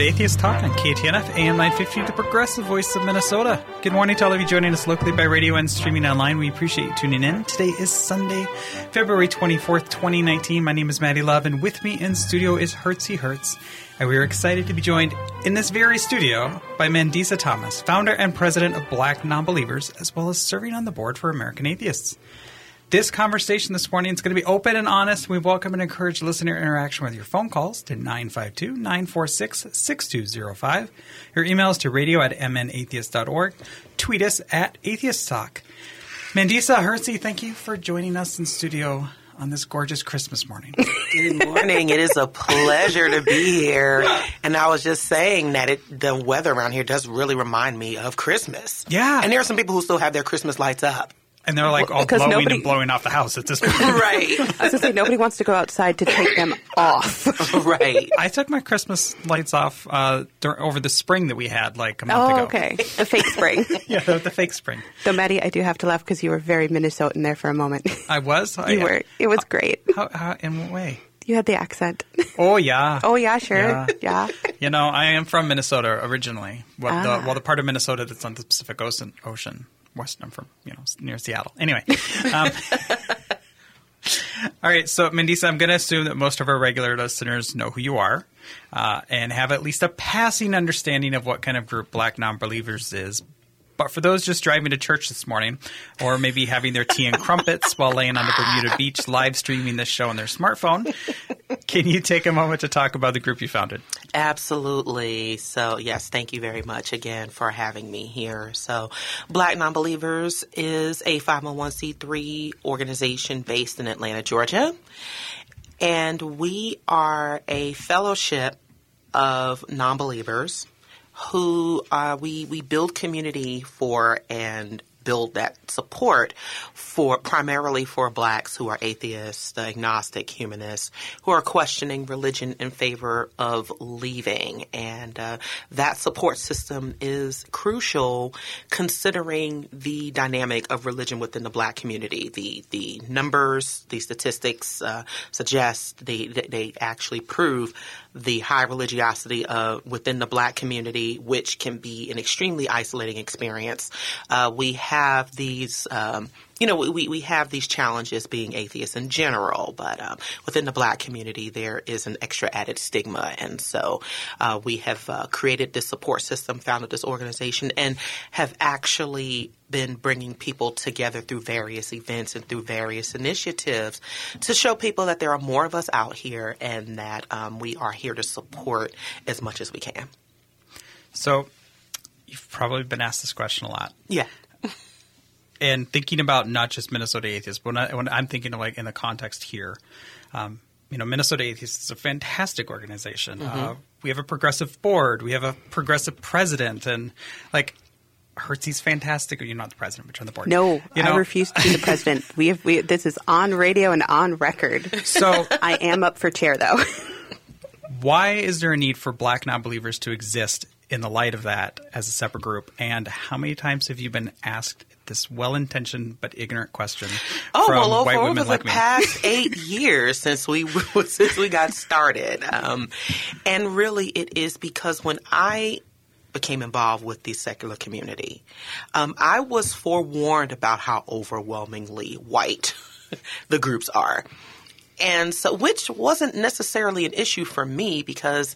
to Atheist Talk on KTNF, AM950, the progressive voice of Minnesota. Good morning to all of you joining us locally by radio and streaming online. We appreciate you tuning in. Today is Sunday, February 24th, 2019. My name is Maddy Love, and with me in studio is Hertzie Hertz. And we are excited to be joined in this very studio by Mandisa Thomas, founder and president of Black Nonbelievers, as well as serving on the board for American Atheists. This conversation this morning is going to be open and honest. We welcome and encourage listener interaction with your phone calls to 952-946-6205. Your emails to radio@mnatheist.org. Tweet us at Atheist Talk. Mandisa, Hertzie, thank you for joining us in studio on this gorgeous Christmas morning. Good morning. It is a pleasure to be here. And I was just saying that the weather around here does really remind me of Christmas. Yeah. And there are some people who still have their Christmas lights up. And they're like all blowing and blowing off the house at this point. Right. I was going to say, nobody wants to go outside to take them off. Right. I took my Christmas lights off over the spring that we had like a month ago. Oh, okay. The fake spring. Yeah, the fake spring. Though, Maddie, I do have to laugh because you were very Minnesotan there for a moment. I was? You were. It was great. How, in what way? You had the accent. Oh, yeah. Oh, yeah, sure. Yeah. You know, I am from Minnesota originally. The part of Minnesota that's on the Pacific Ocean. I'm from, near Seattle. Anyway. All right. So, Mandisa, I'm going to assume that most of our regular listeners know who you are and have at least a passing understanding of what kind of group Black Nonbelievers is. But for those just driving to church this morning or maybe having their tea and crumpets while laying on the Bermuda Beach live streaming this show on their smartphone, can you take a moment to talk about the group you founded? Absolutely. So, yes, thank you very much again for having me here. So, Black Nonbelievers is a 501c3 organization based in Atlanta, Georgia. And we are a fellowship of nonbelievers who we build community for and build that support for primarily for Blacks who are atheists, agnostic, humanists, who are questioning religion in favor of leaving. And that support system is crucial considering the dynamic of religion within the Black community. The numbers, the statistics suggest they actually prove the high religiosity within the Black community, which can be an extremely isolating experience. We have these challenges being atheists in general, but within the Black community, there is an extra added stigma. And so we have created this support system, founded this organization, and have actually been bringing people together through various events and through various initiatives to show people that there are more of us out here and that we are here to support as much as we can. So you've probably been asked this question a lot. Yeah. And thinking about not just Minnesota Atheists, but when I'm thinking of like in the context here, Minnesota Atheists is a fantastic organization. Mm-hmm. We have a progressive board. We have a progressive president. And like Hertzie's fantastic. You're not the president, but you're on the board. No, I refuse to be the president. This is on radio and on record. So I am up for chair, though. Why is there a need for Black Nonbelievers to exist in the light of that as a separate group? And how many times have you been asked this well-intentioned but ignorant question from white women like me? Over the past 8 years since we got started. And really it is because when I became involved with the secular community, I was forewarned about how overwhelmingly white the groups are. And so which wasn't necessarily an issue for me because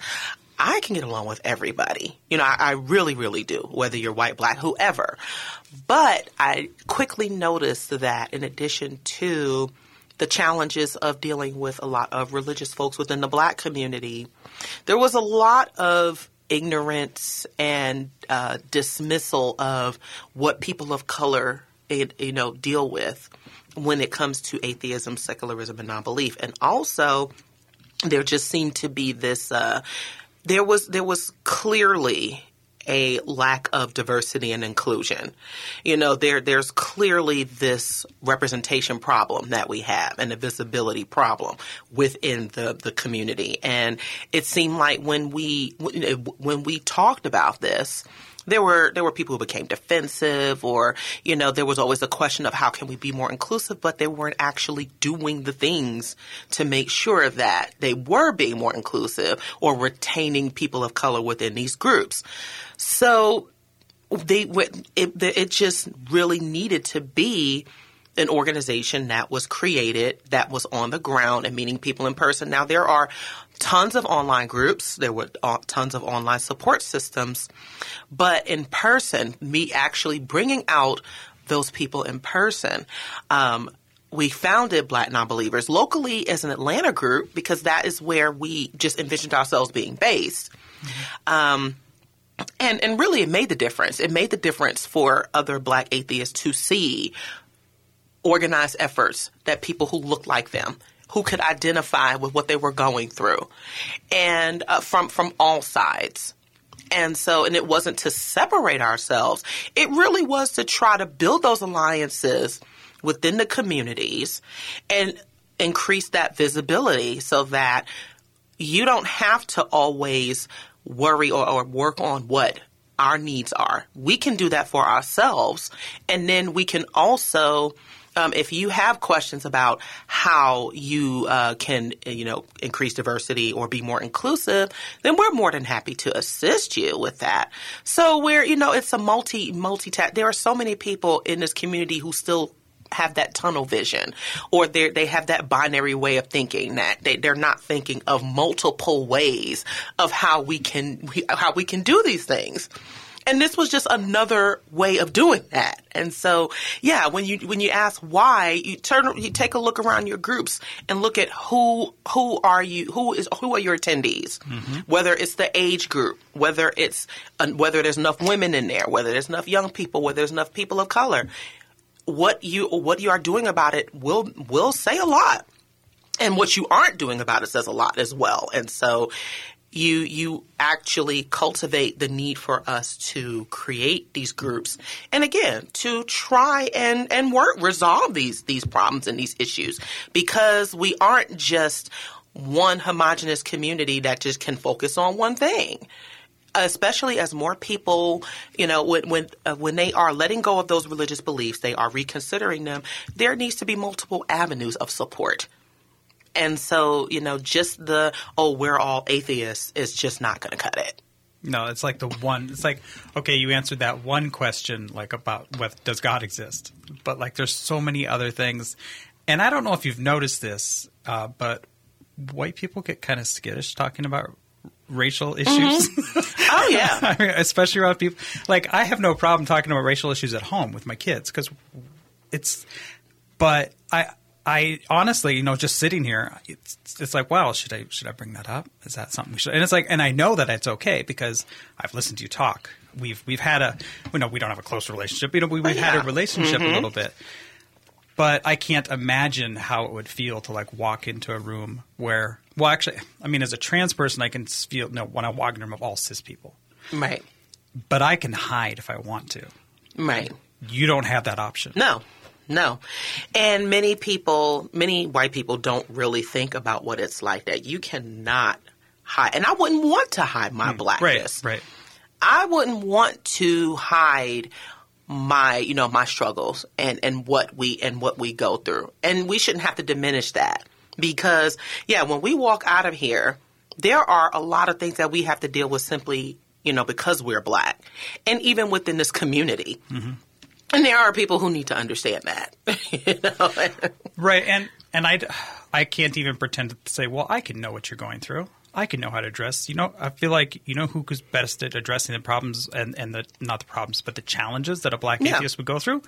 I can get along with everybody. I really, really do, whether you're white, Black, whoever. But I quickly noticed that in addition to the challenges of dealing with a lot of religious folks within the Black community, there was a lot of ignorance and dismissal of what people of color, deal with when it comes to atheism, secularism, and nonbelief. And also there just seemed to be this there was clearly a lack of diversity and inclusion. There's clearly this representation problem that we have and a visibility problem within the community. And it seemed like when we talked about this, There were people who became defensive, or, you know, there was always the question of how can we be more inclusive, but they weren't actually doing the things to make sure that they were being more inclusive or retaining people of color within these groups. So it just really needed to be an organization that was created, that was on the ground and meeting people in person. Now, there are tons of online groups. There were tons of online support systems. But in person, me actually bringing out those people in person, we founded Black Nonbelievers locally as an Atlanta group because that is where we just envisioned ourselves being based. And really, it made the difference. It made the difference for other Black atheists to see organized efforts that people who looked like them, who could identify with what they were going through, and from all sides. And so, and it wasn't to separate ourselves. It really was to try to build those alliances within the communities and increase that visibility so that you don't have to always worry or work on what our needs are. We can do that for ourselves. And then we can also, if you have questions about how you can, you know, increase diversity or be more inclusive, then we're more than happy to assist you with that. So we're, you know, it's a multi-task. There are so many people in this community who still have that tunnel vision, or they have that binary way of thinking that they're not thinking of multiple ways of how we can do these things. And this was just another way of doing that. And so, yeah, when you ask why, you take a look around your groups and look at who are your attendees, mm-hmm. whether it's the age group, whether there's enough women in there, whether there's enough young people, whether there's enough people of color. What you are doing about it will say a lot, and what you aren't doing about it says a lot as well. And so you actually cultivate the need for us to create these groups, and again, to try and resolve these problems and these issues, because we aren't just one homogenous community that just can focus on one thing. Especially as more people, you know, when they are letting go of those religious beliefs, they are reconsidering them. There needs to be multiple avenues of support. And so, you know, just the, oh, we're all atheists is just not going to cut it. No, it's like okay, you answered that one question, like, about does God exist? But, like, there's so many other things. And I don't know if you've noticed this, but white people get kind of skittish talking about racial issues. Mm-hmm. Oh, yeah. I mean, especially around people. Like, I have no problem talking about racial issues at home with my kids because it's – but I honestly, you know, just sitting here, it's like, wow, should I bring that up? Is that something we should – and it's like – and I know that it's okay because I've listened to you talk. We've had a – you know, we don't have a close relationship. You know, we've had a relationship mm-hmm. a little bit. But I can't imagine how it would feel to, like, walk into a room where – well, actually, I mean, as a trans person, I can feel when I walk in a room of all cis people. Right. But I can hide if I want to. Right. You don't have that option. No. And many white people don't really think about what it's like that you cannot hide. And I wouldn't want to hide my blackness. Right. I wouldn't want to hide my struggles and what we go through. And we shouldn't have to diminish that. Because, yeah, when we walk out of here, there are a lot of things that we have to deal with simply, you know, because we're black, and even within this community. Mm-hmm. And there are people who need to understand that. You know? Right. And I can't even pretend to say, well, I can know what you're going through. I can know how to address. You know, I feel like you know who's best at addressing the problems and not the problems, but the challenges that a black atheist would go through.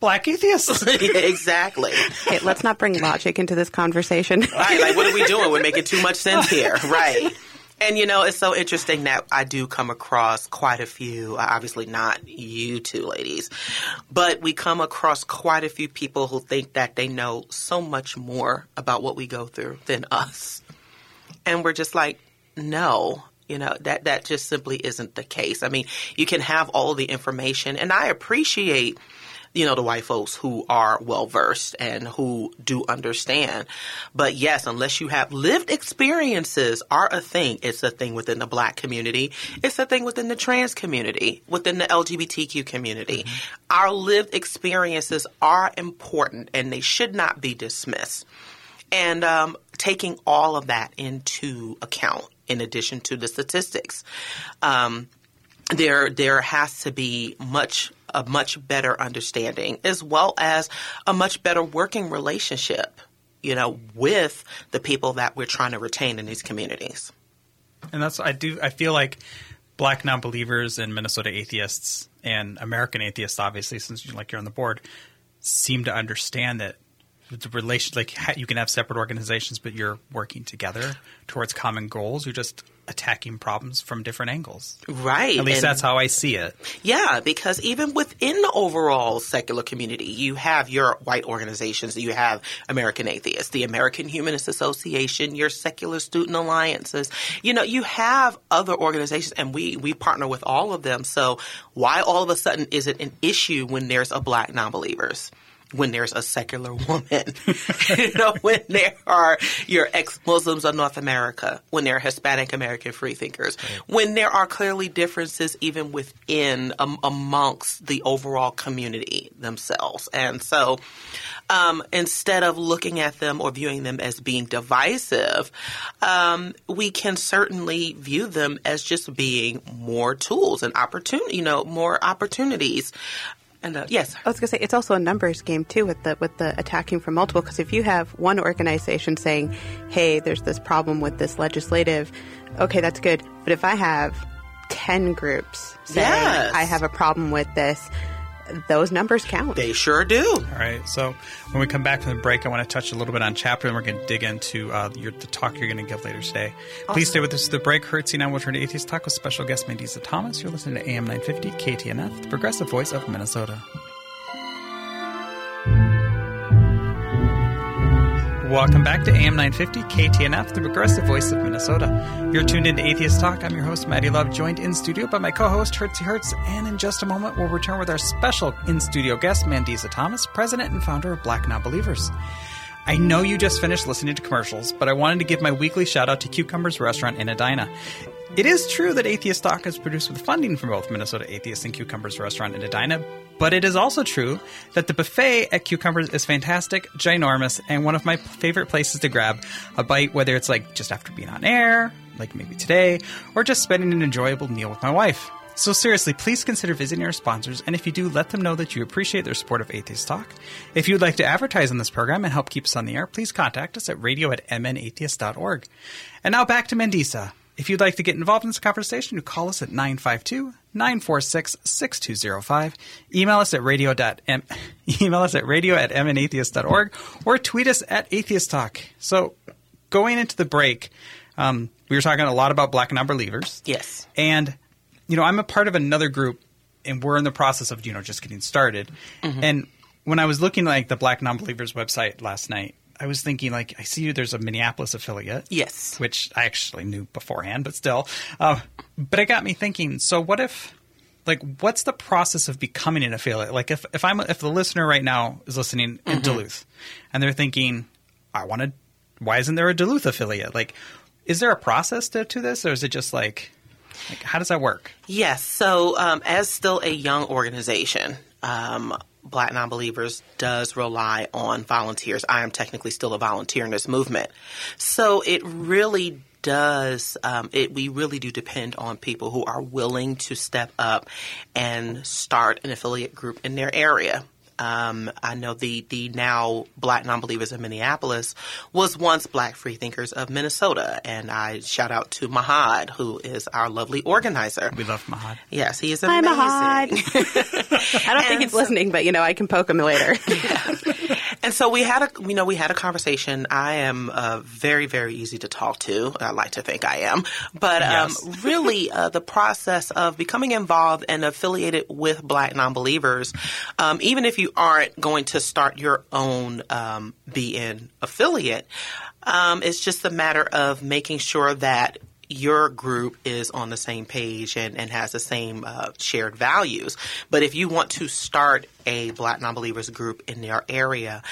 Black atheists. Exactly. Hey, let's not bring logic into this conversation. Right. Like, what are we doing? We're making too much sense here. Right. And, you know, it's so interesting that I do come across quite a few, obviously not you two ladies, but we come across quite a few people who think that they know so much more about what we go through than us. And we're just like, no. You know, that just simply isn't the case. I mean, you can have all the information, and I appreciate you know, the white folks who are well-versed and who do understand. But yes, unless you have lived experiences are a thing. It's a thing within the Black community. It's a thing within the trans community, within the LGBTQ community. Mm-hmm. Our lived experiences are important and they should not be dismissed. And taking all of that into account, in addition to the statistics, there has to be a much better understanding, as well as a much better working relationship, you know, with the people that we're trying to retain in these communities. And that's I feel like Black Nonbelievers and Minnesota Atheists and American Atheists, obviously, since you're on the board, seem to understand that. The relation, you can have separate organizations, but you're working together towards common goals. You're just attacking problems from different angles. Right. At least that's how I see it. Yeah, because even within the overall secular community, you have your white organizations. You have American Atheists, the American Humanist Association, your secular student alliances. You know, you have other organizations, and we partner with all of them. So why all of a sudden is it an issue when there's a Black Nonbelievers? When there's a Secular Woman, you know, when there are your ex-Muslims of North America, when there are Hispanic American freethinkers, right. When there are clearly differences even within amongst the overall community themselves. And so instead of looking at them or viewing them as being divisive, we can certainly view them as just being more tools and more opportunities. Yes, I was going to say it's also a numbers game too with the attacking from multiple. Because if you have one organization saying, "Hey, there's this problem with this legislative," okay, that's good. But if I have 10 groups saying I have a problem with this, those numbers count. They sure do. All right. So when we come back from the break, I want to touch a little bit on chapter, and we're going to dig into the talk you're going to give later today. Awesome. Please stay with us to the break. Hertzie and I will return to Atheist Talk with special guest Mandisa Thomas. You're listening to AM 950 KTNF, the progressive voice of Minnesota. Welcome back to AM 950 KTNF, the progressive voice of Minnesota. You're tuned into Atheist Talk. I'm your host, Maddy Love, joined in studio by my co-host, Hertzie Hertz. And in just a moment, we'll return with our special in-studio guest, Mandisa Thomas, president and founder of Black Nonbelievers. I know you just finished listening to commercials, but I wanted to give my weekly shout-out to Cucumbers Restaurant in Edina. It is true that Atheist Talk is produced with funding from both Minnesota Atheists and Cucumbers Restaurant in Edina, but it is also true that the buffet at Cucumbers is fantastic, ginormous, and one of my favorite places to grab a bite, whether it's just after being on air, like maybe today, or just spending an enjoyable meal with my wife. So seriously, please consider visiting our sponsors, and if you do, let them know that you appreciate their support of Atheist Talk. If you would like to advertise on this program and help keep us on the air, please contact us at radio@mnatheist.org. And now back to Mandisa. If you'd like to get involved in this conversation, you call us at 952-946-6205. Email us at radio@mnatheist.org or tweet us at Atheist Talk. So going into the break, we were talking a lot about Black Nonbelievers. Yes. And I'm a part of another group, and we're in the process of, just getting started. Mm-hmm. And when I was looking at the Black Nonbelievers website last night, I was thinking, I see there's a Minneapolis affiliate. Yes. Which I actually knew beforehand, but still. But it got me thinking, so what if what's the process of becoming an affiliate? If the listener right now is listening in mm-hmm. Duluth and they're thinking, why isn't there a Duluth affiliate? Is there a process to this, or is it just how does that work? Yes. So as still a young organization, Black Nonbelievers does rely on volunteers. I am technically still a volunteer in this movement. So it really does we really do depend on people who are willing to step up and start an affiliate group in their area. I know the now Black Nonbelievers of Minneapolis was once Black Freethinkers of Minnesota. And I shout out to Mahad, who is our lovely organizer. We love Mahad. Yes, he is amazing. Hi, Mahad. I don't think he's listening, but, I can poke him later. Yeah. And so we had a conversation. I am very, very easy to talk to. I like to think I am. But yes. Really, the process of becoming involved and affiliated with Black Nonbelievers, even if you aren't going to start your own BN affiliate, it's just a matter of making sure that your group is on the same page and has the same shared values. But if you want to start a Black Nonbelievers group in your area,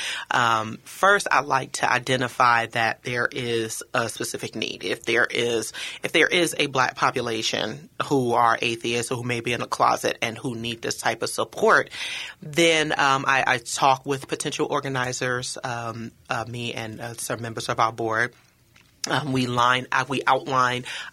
first I like to identify that there is a specific need. If there is a Black population who are atheists or who may be in a closet and who need this type of support, then I talk with potential organizers, me and some members of our board. We outline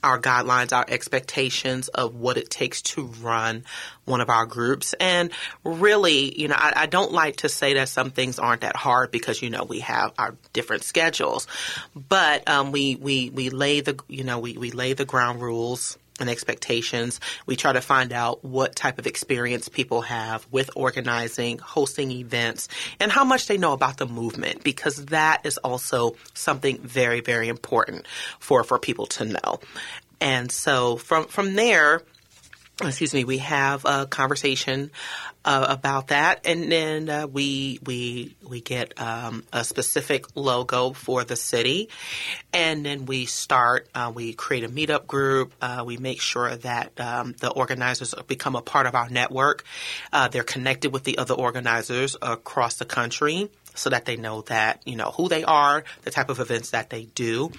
our guidelines, our expectations of what it takes to run one of our groups. And really, I don't like to say that some things aren't that hard because, we have our different schedules. But we lay the, we lay the ground rules and expectations. We try to find out what type of experience people have with organizing, hosting events, and how much they know about the movement, because that is also something very, very important for people to know. And so from there, we have a conversation about that, and then we get a specific logo for the city, and then we start. We create a meetup group. We make sure that the organizers become a part of our network. They're connected with the other organizers across the country, so that they know that who they are, the type of events that they do,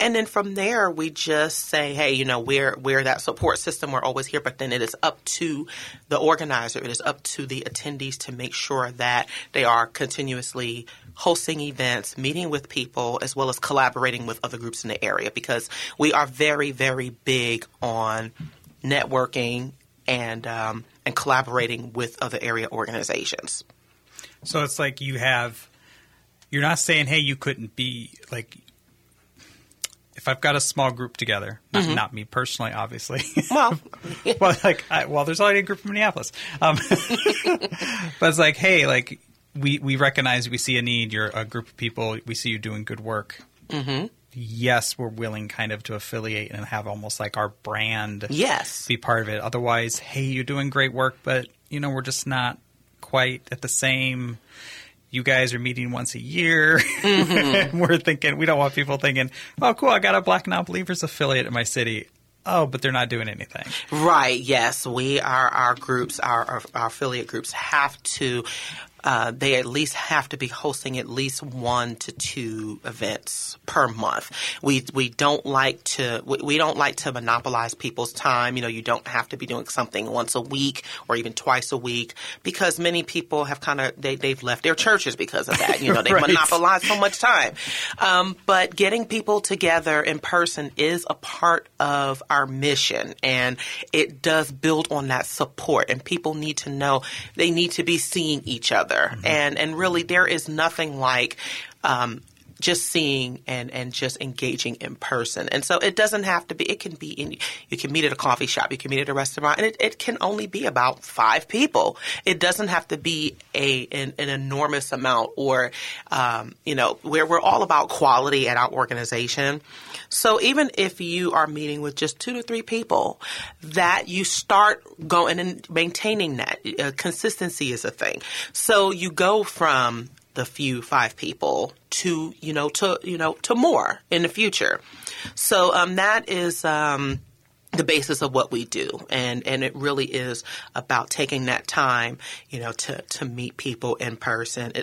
and then from there we just say, hey, we're that support system. We're always here, but then it is up to the organizer. It is up to the attendees to make sure that they are continuously hosting events, meeting with people, as well as collaborating with other groups in the area, because we are very, very big on networking and collaborating with other area organizations. So it's like you're not saying, hey, you couldn't be like, if I've got a small group together, not me personally, obviously. Well, there's already a group from Minneapolis. But it's like, hey, like we recognize, we see a need. You're a group of people. We see you doing good work. Mm-hmm. Yes, we're willing kind of to affiliate and have almost like our brand. Yes. Be part of it. Otherwise, hey, you're doing great work, but, we're just not quite at the same. You guys are meeting once a year. Mm-hmm. We're thinking, we don't want people thinking, oh, cool, I got a Black Nonbelievers affiliate in my city. Oh, but they're not doing anything. Right. Yes. We are, our groups, our affiliate groups have to, they at least have to be hosting at least 1 to 2 events per month. We don't like to monopolize people's time. You don't have to be doing something once a week or even twice a week, because many people have kind of they've left their churches because of that. They right. monopolize so much time. But getting people together in person is a part of our mission, and it does build on that support. And people need to know they need to be seeing each other. Mm-hmm. And really, there is nothing like just seeing and just engaging in person. And so it doesn't have to be – it can be – you can meet at a coffee shop. You can meet at a restaurant. And it can only be about 5 people. It doesn't have to be an enormous amount or, where we're all about quality at our organization. So even if you are meeting with just 2 to 3 people, that you start going and maintaining that. Consistency is a thing. So you go from – the 5 people to more in the future. So that is the basis of what we do. And it really is about taking that time, to meet people in person,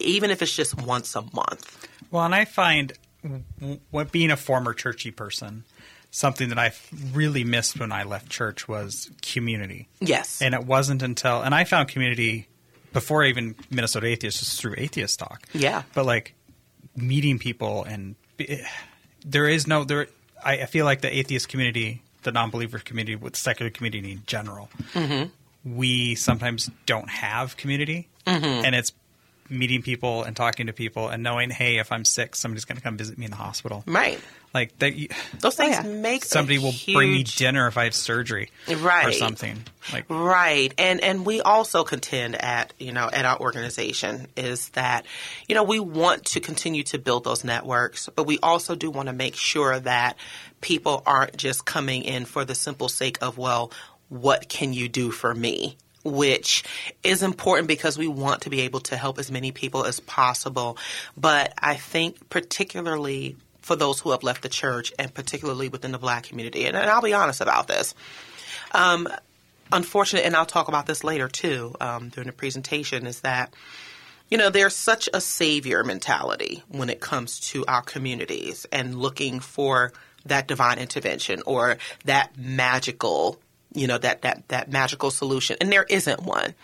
even if it's just once a month. Well, and I find what being a former churchy person, something that I really missed when I left church was community. Yes. And it wasn't until – and I found community – before even Minnesota Atheists, just through Atheist Talk. Yeah. But like meeting people, and there is no – there. I feel like the atheist community, the non-believer community, with the secular community in general, mm-hmm. we sometimes don't have community. Mm-hmm. And it's meeting people and talking to people and knowing, hey, if I'm sick, somebody's going to come visit me in the hospital. Right. Like those things make somebody will bring me dinner if I have surgery, right, or something. Like right, and we also contend at our organization is that we want to continue to build those networks, but we also do want to make sure that people aren't just coming in for the simple sake of, well, what can you do for me? Which is important because we want to be able to help as many people as possible, but I think particularly for those who have left the church, and particularly within the Black community. And I'll be honest about this. Unfortunately, and I'll talk about this later too during the presentation, is that, you know, there's such a savior mentality when it comes to our communities and looking for that divine intervention or that magical, you know, that magical solution. And there isn't one.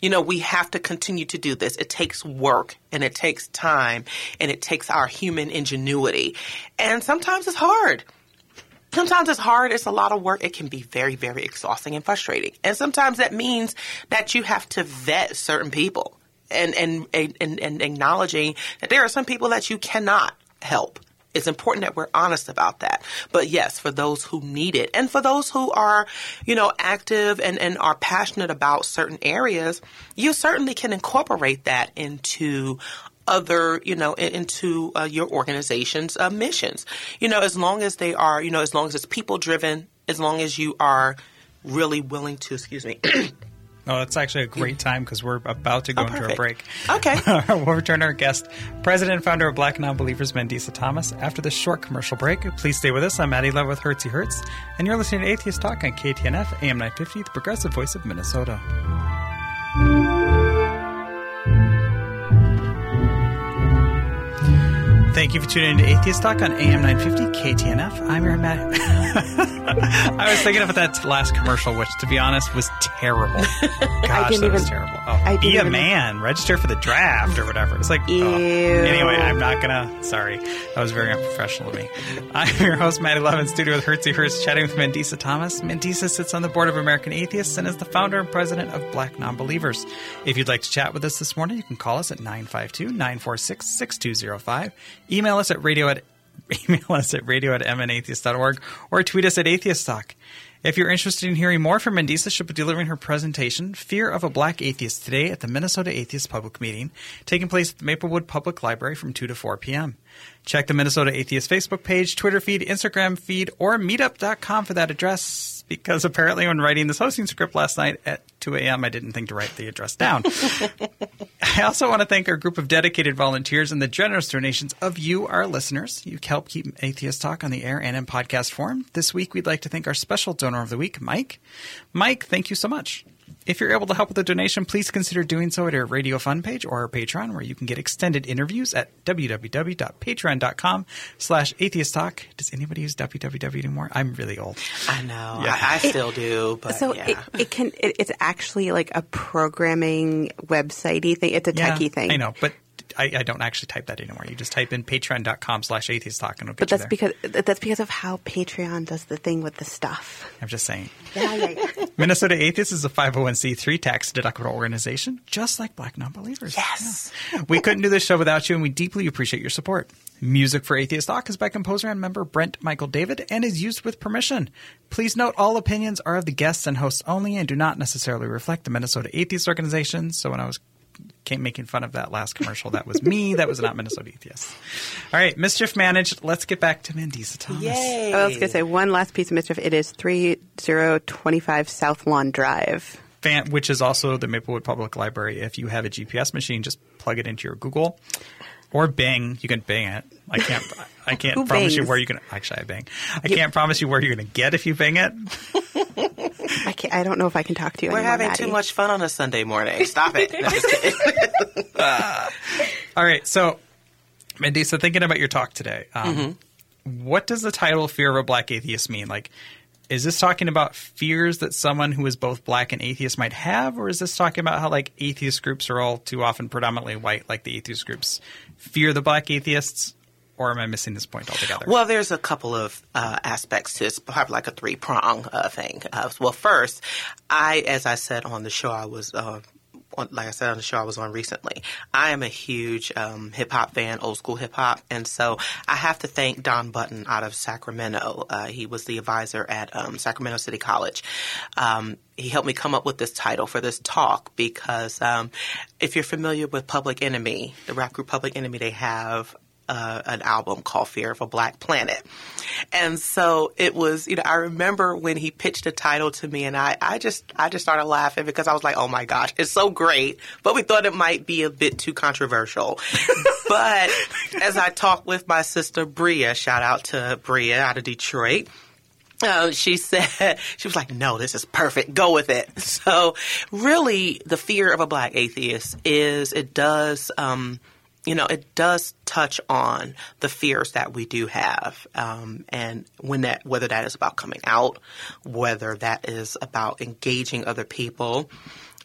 You know, we have to continue to do this. It takes work, and it takes time, and it takes our human ingenuity. And sometimes it's hard. Sometimes it's hard. It's a lot of work. It can be very, very exhausting and frustrating. And sometimes that means that you have to vet certain people and acknowledging that there are some people that you cannot help. It's important that we're honest about that. But yes, for those who need it and for those who are, you know, active and are passionate about certain areas, you certainly can incorporate that into other, you know, into your organization's missions. You know, as long as they are, you know, as long as it's people driven, as long as you are really willing to, excuse me. No, that's actually a great time because we're about to go into a break. Okay. We'll return our guest, president and founder of Black Nonbelievers, Mandisa Thomas, after this short commercial break. Please stay with us. I'm Maddy Love with Hertzie Hertz, and you're listening to Atheist Talk on KTNF, AM950, the progressive voice of Minnesota. Thank you for tuning in to Atheist Talk on AM950 KTNF. I'm your Matt. I was thinking about that last commercial, which, to be honest, was terrible. Gosh, that was terrible. Oh, be a man. Register for the draft or whatever. It's like, oh. Anyway, I'm not going to. Sorry. That was very unprofessional of me. I'm your host, Maddy Love, in studio with Hertzie Hertz, chatting with Mandisa Thomas. Mandisa sits on the board of American Atheists and is the founder and president of Black Nonbelievers. If you'd like to chat with us this morning, you can call us at 952-946-6205. Email us at radio at mnatheist.org or tweet us at Atheist Talk. If you're interested in hearing more from Mandisa, she'll be delivering her presentation, Fear of a Black Atheist, today at the Minnesota Atheist Public Meeting, taking place at the Maplewood Public Library from 2 to 4 p.m. Check the Minnesota Atheist Facebook page, Twitter feed, Instagram feed, or meetup.com for that address, because apparently when writing this hosting script last night at 2 a.m., I didn't think to write the address down. I also want to thank our group of dedicated volunteers and the generous donations of you, our listeners. You help keep Atheist Talk on the air and in podcast form. This week, we'd like to thank our special donor of the week, Mike. Mike, thank you so much. If you're able to help with a donation, please consider doing so at our Radio Fund page or our Patreon, where you can get extended interviews at www.patreon.com/atheisttalk. Does anybody use www anymore? I'm really old. I know. Yeah. I still do. But so yeah. It's actually like a programming website-y thing. It's a techie thing. I know, but I don't actually type that anymore. You just type in patreon.com/atheisttalk and it'll get you there. But that's because of how Patreon does the thing with the stuff. I'm just saying. Yeah. Minnesota Atheists is a 501c3 tax-deductible organization, just like Black Nonbelievers. Yes. Yeah. We couldn't do this show without you, and we deeply appreciate your support. Music for Atheist Talk is by composer and member Brent Michael David and is used with permission. Please note all opinions are of the guests and hosts only and do not necessarily reflect the Minnesota Atheist Organization. So when I was making fun of that last commercial, that was me. That was not Minnesota Atheists. All right, mischief managed. Let's get back to Mandisa Thomas. Yay. I was going to say one last piece of mischief. It is 3025 South Lawn Drive, which is also the Maplewood Public Library. If you have a GPS machine, just plug it into your Google or Bing. You can Bing it. I can't promise bangs? You where you're going to – actually, I bang. I can't promise you where you're going to get if you bang it. I don't know if I can talk to you. We're anymore, having Maddie. Too much fun on a Sunday morning. Stop it. No, just kidding. All right. So, Mandisa, thinking about your talk today, what does the title Fear of a Black Atheist mean? Like, is this talking about fears that someone who is both black and atheist might have, or is this talking about how, like, atheist groups are all too often predominantly white, like the atheist groups fear the black atheists? Or am I missing this point altogether? Well, there's a couple of aspects to it. It's probably like a three-prong thing. Well, first, as I said on the show I was on recently, I am a huge hip-hop fan, old-school hip-hop. And so I have to thank Don Button out of Sacramento. He was the advisor at Sacramento City College. He helped me come up with this title for this talk because if you're familiar with Public Enemy, the rap group Public Enemy, they have – an album called Fear of a Black Planet. And so it was, you know, I remember when he pitched the title to me and I just started laughing because I was like, oh my gosh, it's so great, but we thought it might be a bit too controversial. But as I talked with my sister Bria, shout out to Bria out of Detroit, she said, she was like, no, this is perfect. Go with it. So really the Fear of a Black Atheist is, it does, you know, it does touch on the fears that we do have, and when that, whether that is about coming out, whether that is about engaging other people.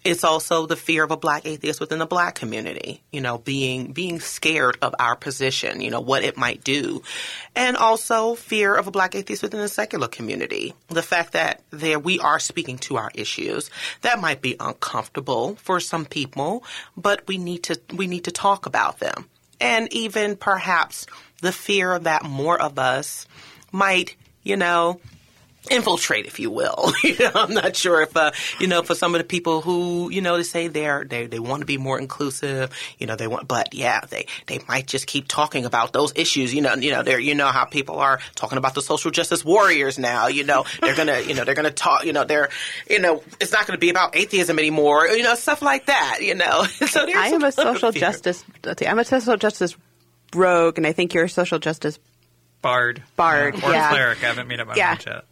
It's also the fear of a black atheist within the black community, you know, being scared of our position, you know, what it might do. And also fear of a black atheist within the secular community. The fact that there we are speaking to our issues that might be uncomfortable for some people, but we need to talk about them. And even perhaps the fear that more of us might, you know, infiltrate, if you will. You know, I'm not sure if, you know, for some of the people who, you know, they say they want to be more inclusive, you know, they want, but yeah, they might just keep talking about those issues. You know, they're, you know, how people are talking about the social justice warriors now, you know, they're going to talk, you know, they're, you know, it's not going to be about atheism anymore, you know, stuff like that, you know. So I am a social justice, I'm a social justice rogue, and I think you're a social justice bard. Yeah. Or yeah. Cleric. I haven't made up my mind yet.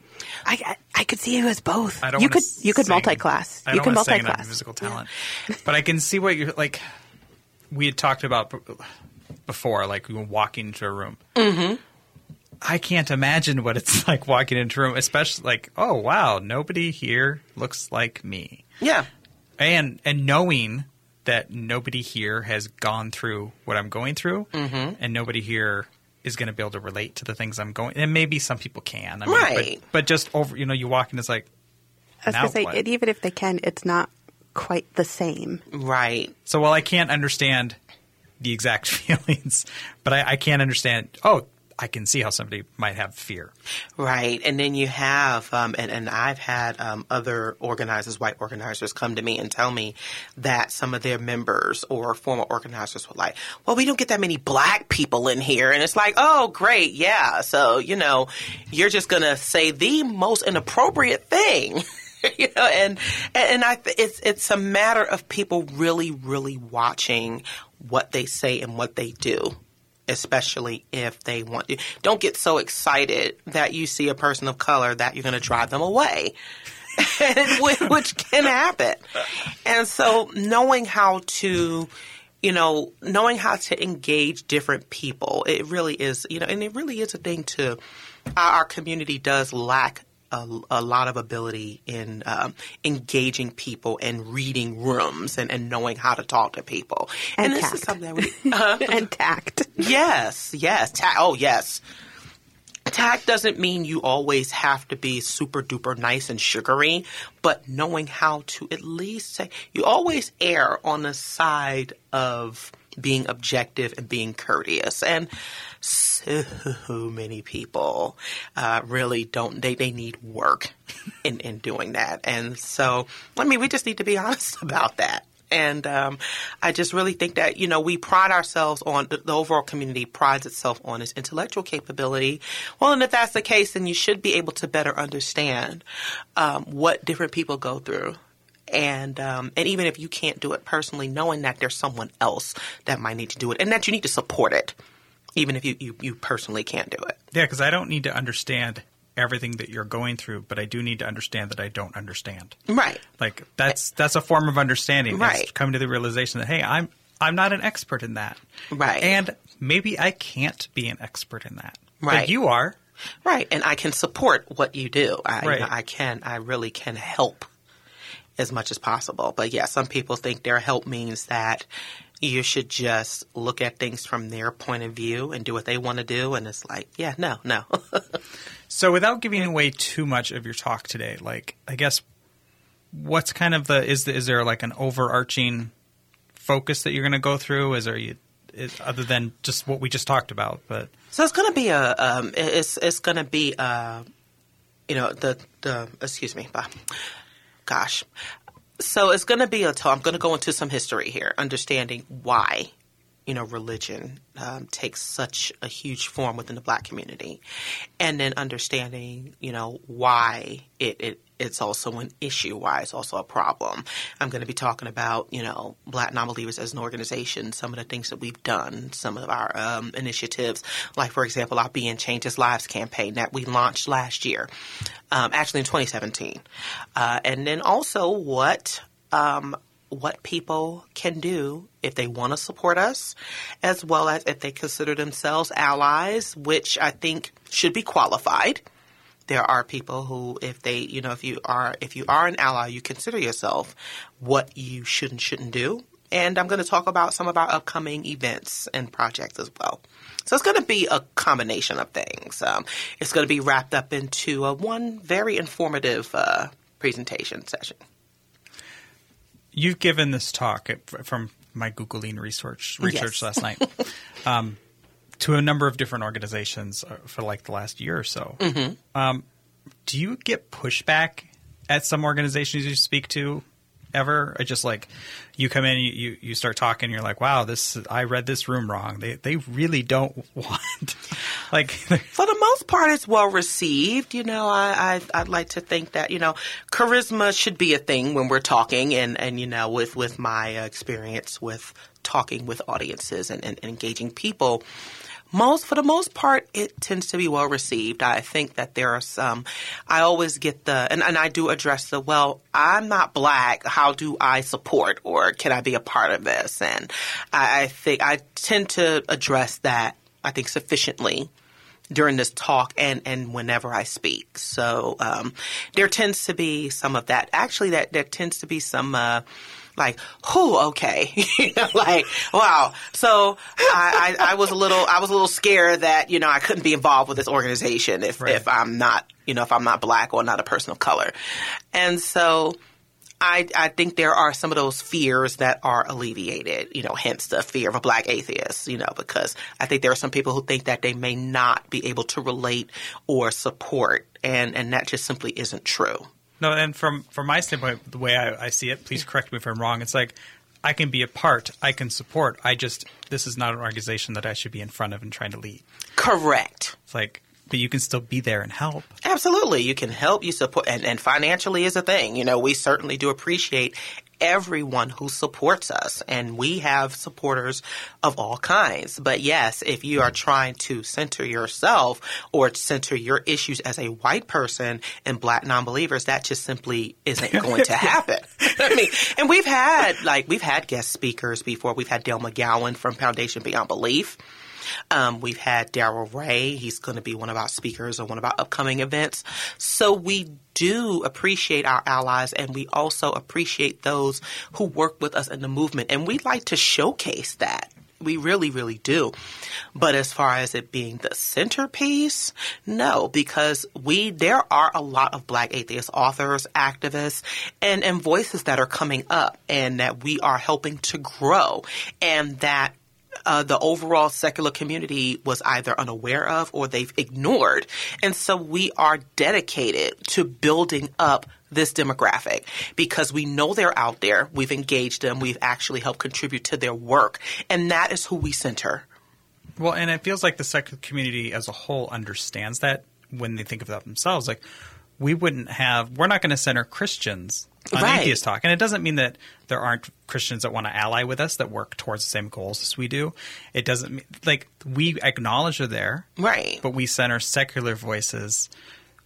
I could see you as both. You could multi-class. I don't want to sing that musical talent. Yeah. But I can see what you – like we had talked about before, like we were walking into a room. Mm-hmm. I can't imagine what it's like walking into a room, especially like, oh, wow, nobody here looks like me. Yeah. And knowing that nobody here has gone through what I'm going through, mm-hmm. and nobody here – is going to be able to relate to the things I'm going – and maybe some people can. I mean, right. But just over – you know, you walk in, it's like, I was going to say, and even if they can, it's not quite the same. Right. So while I can't understand the exact feelings, but I can understand – oh, I can see how somebody might have fear. Right. And then you have and I've had other organizers, white organizers, come to me and tell me that some of their members or former organizers were like, well, we don't get that many black people in here. And it's like, oh, great. Yeah. So, you know, you're just going to say the most inappropriate thing. You know, and it's a matter of people really, really watching what they say and what they do. Especially if they want to. Don't get so excited that you see a person of color that you're going to drive them away, which can happen. And so knowing how to engage different people, it really is, you know, and it really is a thing to our community does lack a lot of ability in engaging people and reading rooms and knowing how to talk to people. And this is something that we and tact. Yes. Yes. Tact doesn't mean you always have to be super duper nice and sugary, but knowing how to at least say – you always err on the side of being objective and being courteous. And so many people really don't – they need work in doing that. And so, I mean, we just need to be honest about that. And I just really think that, you know, we pride ourselves on – the overall community prides itself on its intellectual capability. Well, and if that's the case, then you should be able to better understand what different people go through. And even if you can't do it personally, knowing that there's someone else that might need to do it and that you need to support it, even if you personally can't do it. Yeah, because I don't need to understand everything that you're going through, but I do need to understand that I don't understand. Right. Like that's a form of understanding. Right. It's coming to the realization that, hey, I'm not an expert in that. Right. And maybe I can't be an expert in that. Right. But you are. Right. And I can support what you do. Right. You know, I really can help as much as possible. But yeah, some people think their help means that you should just look at things from their point of view and do what they want to do. And it's like, yeah, no. So without giving away too much of your talk today, like, I guess what's kind of is there like an overarching focus that you're going to go through? Other than just what we just talked about, but so it's going to be So it's going to be I'm going to go into some history here, understanding why you know, religion takes such a huge form within the Black community, and then understanding, you know, why it's also an issue, why it's also a problem. I'm going to be talking about, you know, Black Nonbelievers as an organization, some of the things that we've done, some of our initiatives, like, for example, our Being Changes Lives campaign that we launched last year, actually in 2017. And then also what people can do if they want to support us, as well as if they consider themselves allies, which I think should be qualified. There are people who, if they, you know, if you are an ally, you consider yourself, what you should and shouldn't do. And I'm going to talk about some of our upcoming events and projects as well. So it's going to be a combination of things. It's going to be wrapped up into one very informative presentation session. You've given this talk from my Googling research yes. last night. To a number of different organizations for like the last year or so. Mm-hmm. Do you get pushback at some organizations you speak to ever? Or just like you come in, you start talking, you're like, wow, I read this room wrong. They really don't want – like – for the most part, it's well received. You know, I'd like to think that, you know, charisma should be a thing when we're talking and you know, with my experience with talking with audiences and engaging people – For the most part, it tends to be well received. I think that there are some – I always get the – and I do address the, well, I'm not Black. How do I support or can I be a part of this? And I think I tend to address that, I think, sufficiently during this talk and whenever I speak. So there tends to be some of that. Actually, there tends to be some like, oh, okay, you know, like, wow. So I was a little scared that, you know, I couldn't be involved with this organization if I'm not, you know, if I'm not Black or not a person of color. And so I think there are some of those fears that are alleviated, you know, hence the fear of a Black atheist, you know, because I think there are some people who think that they may not be able to relate or support, and that just simply isn't true. No, and from my standpoint, the way I see it, please correct me if I'm wrong. It's like I can be a part. I can support. This is not an organization that I should be in front of and trying to lead. Correct. It's like – but you can still be there and help. Absolutely. You can help. You support. And financially is a thing. You know, we certainly do appreciate everyone who supports us. And we have supporters of all kinds. But yes, if you are trying to center yourself or center your issues as a white person and Black Nonbelievers, that just simply isn't going to happen. I mean, and we've had guest speakers before. We've had Dale McGowan from Foundation Beyond Belief. We've had Darrel Ray. He's going to be one of our speakers on one of our upcoming events. So we do appreciate our allies, and we also appreciate those who work with us in the movement. And we like to showcase that. We really, really do. But as far as it being the centerpiece, no, because there are a lot of Black atheist authors, activists, and voices that are coming up and that we are helping to grow, and that the overall secular community was either unaware of or they've ignored. And so we are dedicated to building up this demographic because we know they're out there. We've engaged them. We've actually helped contribute to their work. And that is who we center. Well, and it feels like the secular community as a whole understands that when they think of that themselves. Like, we're not going to center Christians on right. Atheist Talk. And it doesn't mean that there aren't Christians that want to ally with us that work towards the same goals as we do. It doesn't mean – like we acknowledge they're there. Right. But we center secular voices.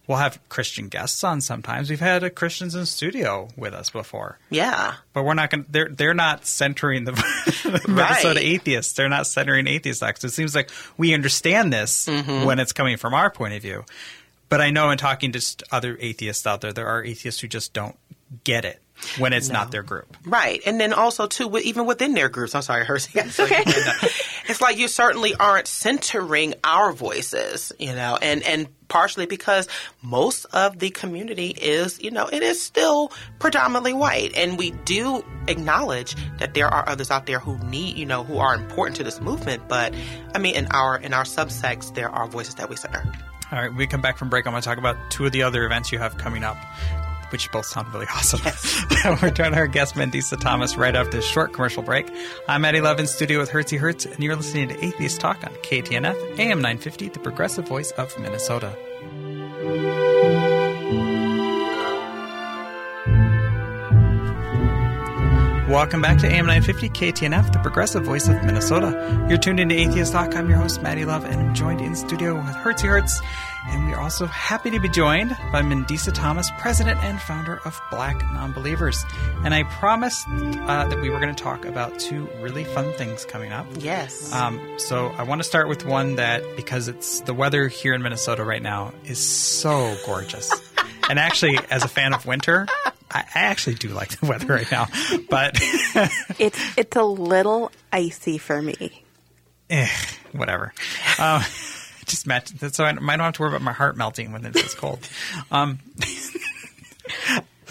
We'll have Christian guests on sometimes. We've had Christians in studio with us before. Yeah. But we're not going to – they're not centering the right. Minnesota atheists. They're not centering Atheist Talk. So it seems like we understand this mm-hmm. when it's coming from our point of view. But I know in talking to other atheists out there, there are atheists who just don't get it when it's not their group. Right. And then also, too, even within their groups. I'm sorry, Hertzie. It's okay. It's like you certainly aren't centering our voices, you know, and partially because most of the community is, you know, it is still predominantly white. And we do acknowledge that there are others out there who need, you know, who are important to this movement. But, I mean, in our subsects, there are voices that we center. All right. When we come back from break, I'm going to talk about two of the other events you have coming up. which both sound really awesome. Yes. We're joined by our guest, Mandisa Thomas, right after this short commercial break. I'm Maddy Love in studio with Hertzie Hertz, and you're listening to Atheist Talk on KTNF, AM950, the progressive voice of Minnesota. Welcome back to AM950 KTNF, the progressive voice of Minnesota. You're tuned into Atheist Talk. I'm your host, Maddy Love, and I'm joined in studio with Hertzie Hertz. And we're also happy to be joined by Mandisa Thomas, president and founder of Black Nonbelievers. And I promised that we were going to talk about two really fun things coming up. Yes. So I want to start with one that, because it's the weather here in Minnesota right now is so gorgeous. And actually, as a fan of winter, I actually do like the weather right now, but it's a little icy for me. Whatever. Just match that, so I don't have to worry about my heart melting when it's this cold.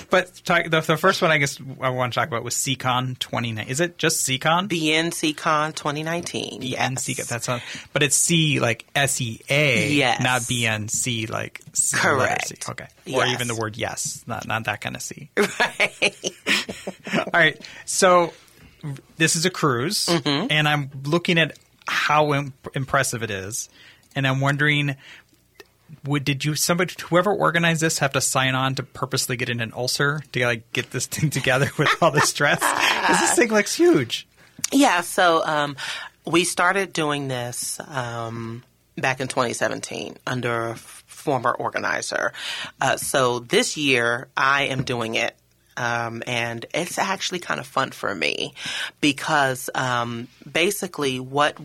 But the first one I guess I want to talk about was Seacon 2019. Is it just Seacon? BN Seacon 2019. BN Seacon. That's on, but it's C like S-E-A. Yes. Not BN C like C. Correct. C. Okay. Yes. Or even the word yes. Not that kind of C. Right. All right. So this is a cruise, and I'm looking at how impressive it is, and I'm wondering – Whoever organized this have to sign on to purposely get in an ulcer to like get this thing together with all the stress? Because this thing looks huge. Yeah. So we started doing this back in 2017 under a former organizer. So this year I am doing it. And it's actually kind of fun for me because basically what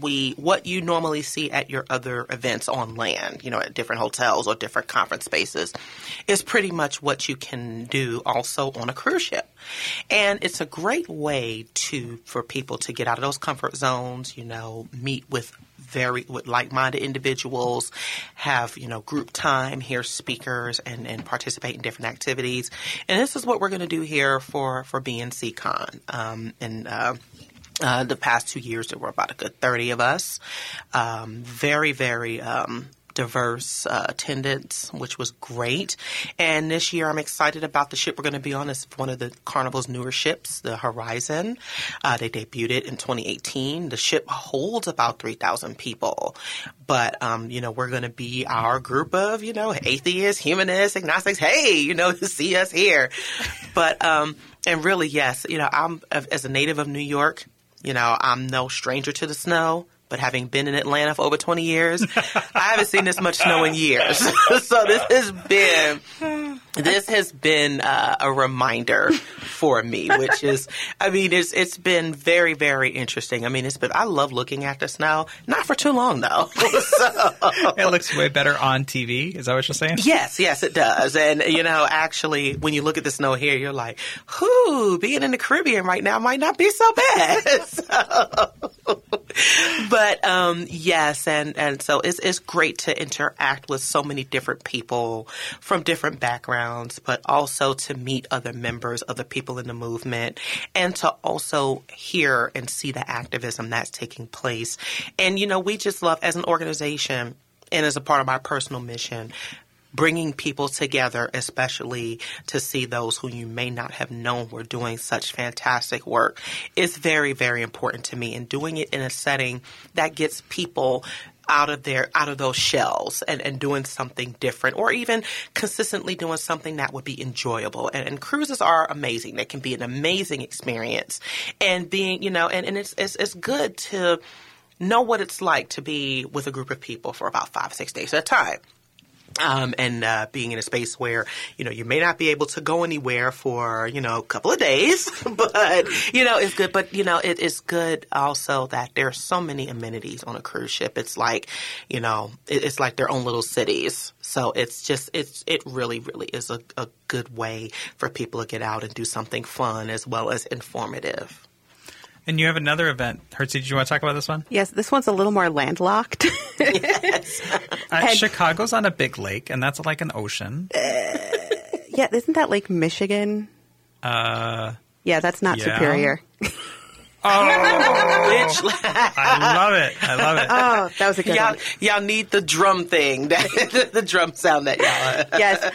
you normally see at your other events on land, you know, at different hotels or different conference spaces, is pretty much what you can do also on a cruise ship. And it's a great way for people to get out of those comfort zones, you know, meet with like-minded individuals, have, you know, group time, hear speakers, and participate in different activities. And this is what we're going to do here for BNCCon. The past 2 years, there were about a good 30 of us. Very, very diverse attendance, which was great. And this year I'm excited about the ship we're going to be on. It's one of the Carnival's newer ships, the Horizon. They debuted it in 2018. The ship holds about 3,000 people. But, you know, we're going to be our group of, you know, atheists, humanists, agnostics. Hey, you know, see us here. But and really, yes, you know, I'm as a native of New York, you know, I'm no stranger to the snow. But having been in Atlanta for over 20 years, I haven't seen this much snow in years. So this has been a reminder for me, which is, I mean, it's been very, very interesting. I mean, I love looking at the snow. Not for too long, though. So, it looks way better on TV. Is that what you're saying? Yes, it does. And, you know, actually, when you look at the snow here, you're like, being in the Caribbean right now might not be so bad. So, but yes, and so it's great to interact with so many different people from different backgrounds, but also to meet other members, other people in the movement, and to also hear and see the activism that's taking place. And, you know, we just love, as an organization and as a part of my personal mission, bringing people together, especially to see those who you may not have known were doing such fantastic work, is very, very important to me. And doing it in a setting that gets people out of those shells and doing something different, or even consistently doing something that would be enjoyable. And cruises are amazing. They can be an amazing experience. And being, you know, and it's good to know what it's like to be with a group of people for about 5-6 days at a time. And being in a space where, you know, you may not be able to go anywhere for, you know, a couple of days, but, you know, it's good. But, you know, it is good also that there are so many amenities on a cruise ship. It's like, you know, it's like their own little cities. So it's just it really, really is a good way for people to get out and do something fun as well as informative. And you have another event. Hertzie, did you want to talk about this one? Yes, this one's a little more landlocked. Yes. Chicago's on a big lake, and that's like an ocean. Yeah, isn't that Lake Michigan? Yeah, that's not Superior. Oh, I love it. Oh, that was a good one. Y'all need the drum thing, the drum sound that y'all. Yes.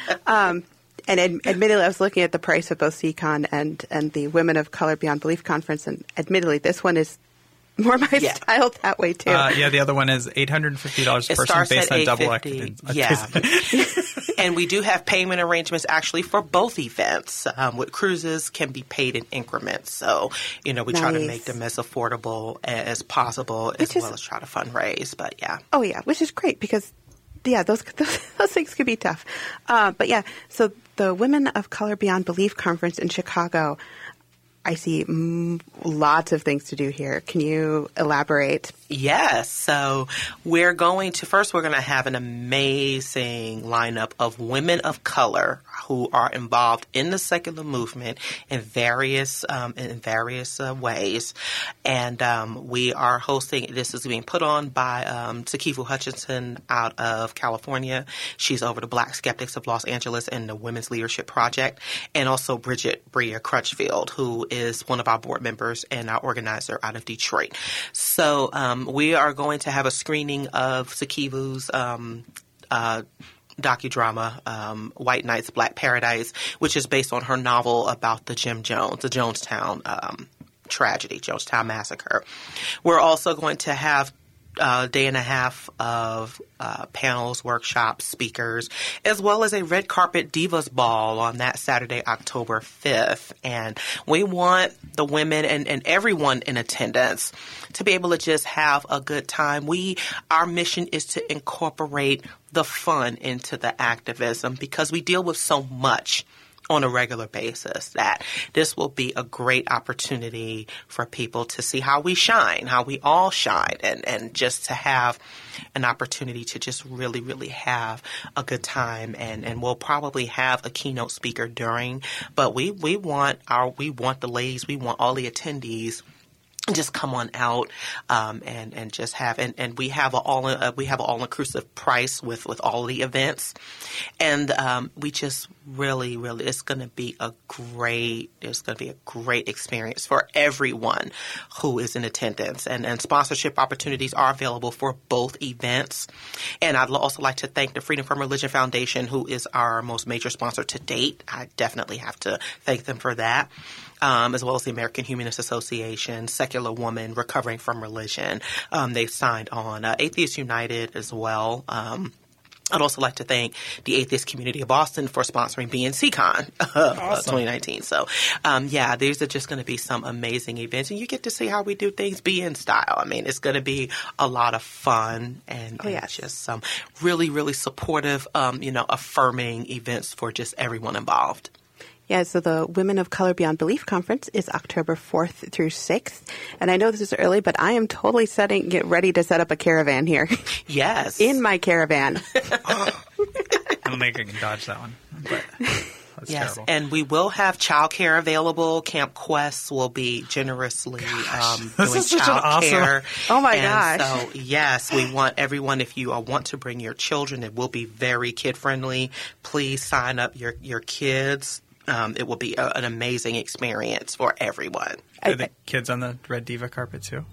And admittedly, I was looking at the price of both Seacon and the Women of Color Beyond Belief Conference, and admittedly, this one is more my style that way, too. Yeah, the other one is $850 a person based on double activity. Yeah. And we do have payment arrangements actually for both events. With cruises can be paid in increments. So, you know, we try to make them as affordable as possible as well as try to fundraise. But, yeah. Oh, yeah, which is great because, yeah, those things could be tough. But, yeah, so the Women of Color Beyond Belief Conference in Chicago – I see lots of things to do here. Can you elaborate? Yes. So we're going to have an amazing lineup of women of color who are involved in the secular movement in various ways. And we are hosting – this is being put on by Sikivu Hutchinson out of California. She's over the Black Skeptics of Los Angeles and the Women's Leadership Project. And also Bridget Bria Crutchfield, who is one of our board members and our organizer out of Detroit. So we are going to have a screening of Sikivu's docudrama, White Nights, Black Paradise, which is based on her novel about the Jonestown tragedy, Jonestown massacre. We're also going to have a day and a half of panels, workshops, speakers, as well as a red carpet divas ball on that Saturday, October 5th. And we want the women and everyone in attendance to be able to just have a good time. Our mission is to incorporate the fun into the activism because we deal with so much on a regular basis, that this will be a great opportunity for people to see how we shine, how we all shine, and just to have an opportunity to just really, really have a good time. And we'll probably have a keynote speaker during, but we want the ladies, we want all the attendees just come on out and just have and we have an all-inclusive price with all the events, and we just really it's going to be a great experience for everyone who is in attendance, and sponsorship opportunities are available for both events. And I'd also like to thank the Freedom from Religion Foundation, who is our most major sponsor to date. I definitely have to thank them for that. As well as the American Humanist Association, Secular Woman, Recovering from Religion. They've signed on. Atheists United as well. I'd also like to thank the Atheist Community of Boston for sponsoring BNCCon 2019. So, these are just going to be some amazing events. And you get to see how we do things BN style. I mean, it's going to be a lot of fun and just some really, really supportive, affirming events for just everyone involved. Yeah, so the Women of Color Beyond Belief Conference is October 4th through 6th. And I know this is early, but I am totally ready to set up a caravan here. Yes. In my caravan. I don't think I can dodge that one. But... That's terrible. And we will have childcare available. Camp Quest will be generously doing childcare. Awesome... Oh, my gosh. So, yes, we want everyone, if you want to bring your children, it will be very kid-friendly. Please sign up your kids. It will be an amazing experience for everyone. Are the kids on the red diva carpet too?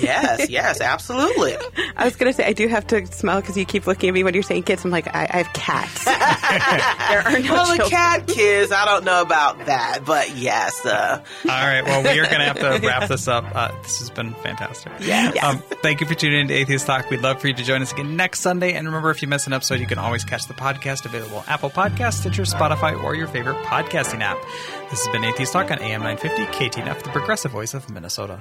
Yes, absolutely. I was going to say, I do have to smile because you keep looking at me when you're saying kids. I'm like, I have cats. There are no children. Cat kids, I don't know about that, but yes. All right, well, we are going to have to wrap this up. This has been fantastic. Yes. Thank you for tuning in to Atheist Talk. We'd love for you to join us again next Sunday. And remember, if you miss an episode, you can always catch the podcast available on Apple Podcasts, Stitcher, Spotify, or your favorite podcasting app. This has been Atheist Talk on AM950 KTNF, the progressive voice of Minnesota.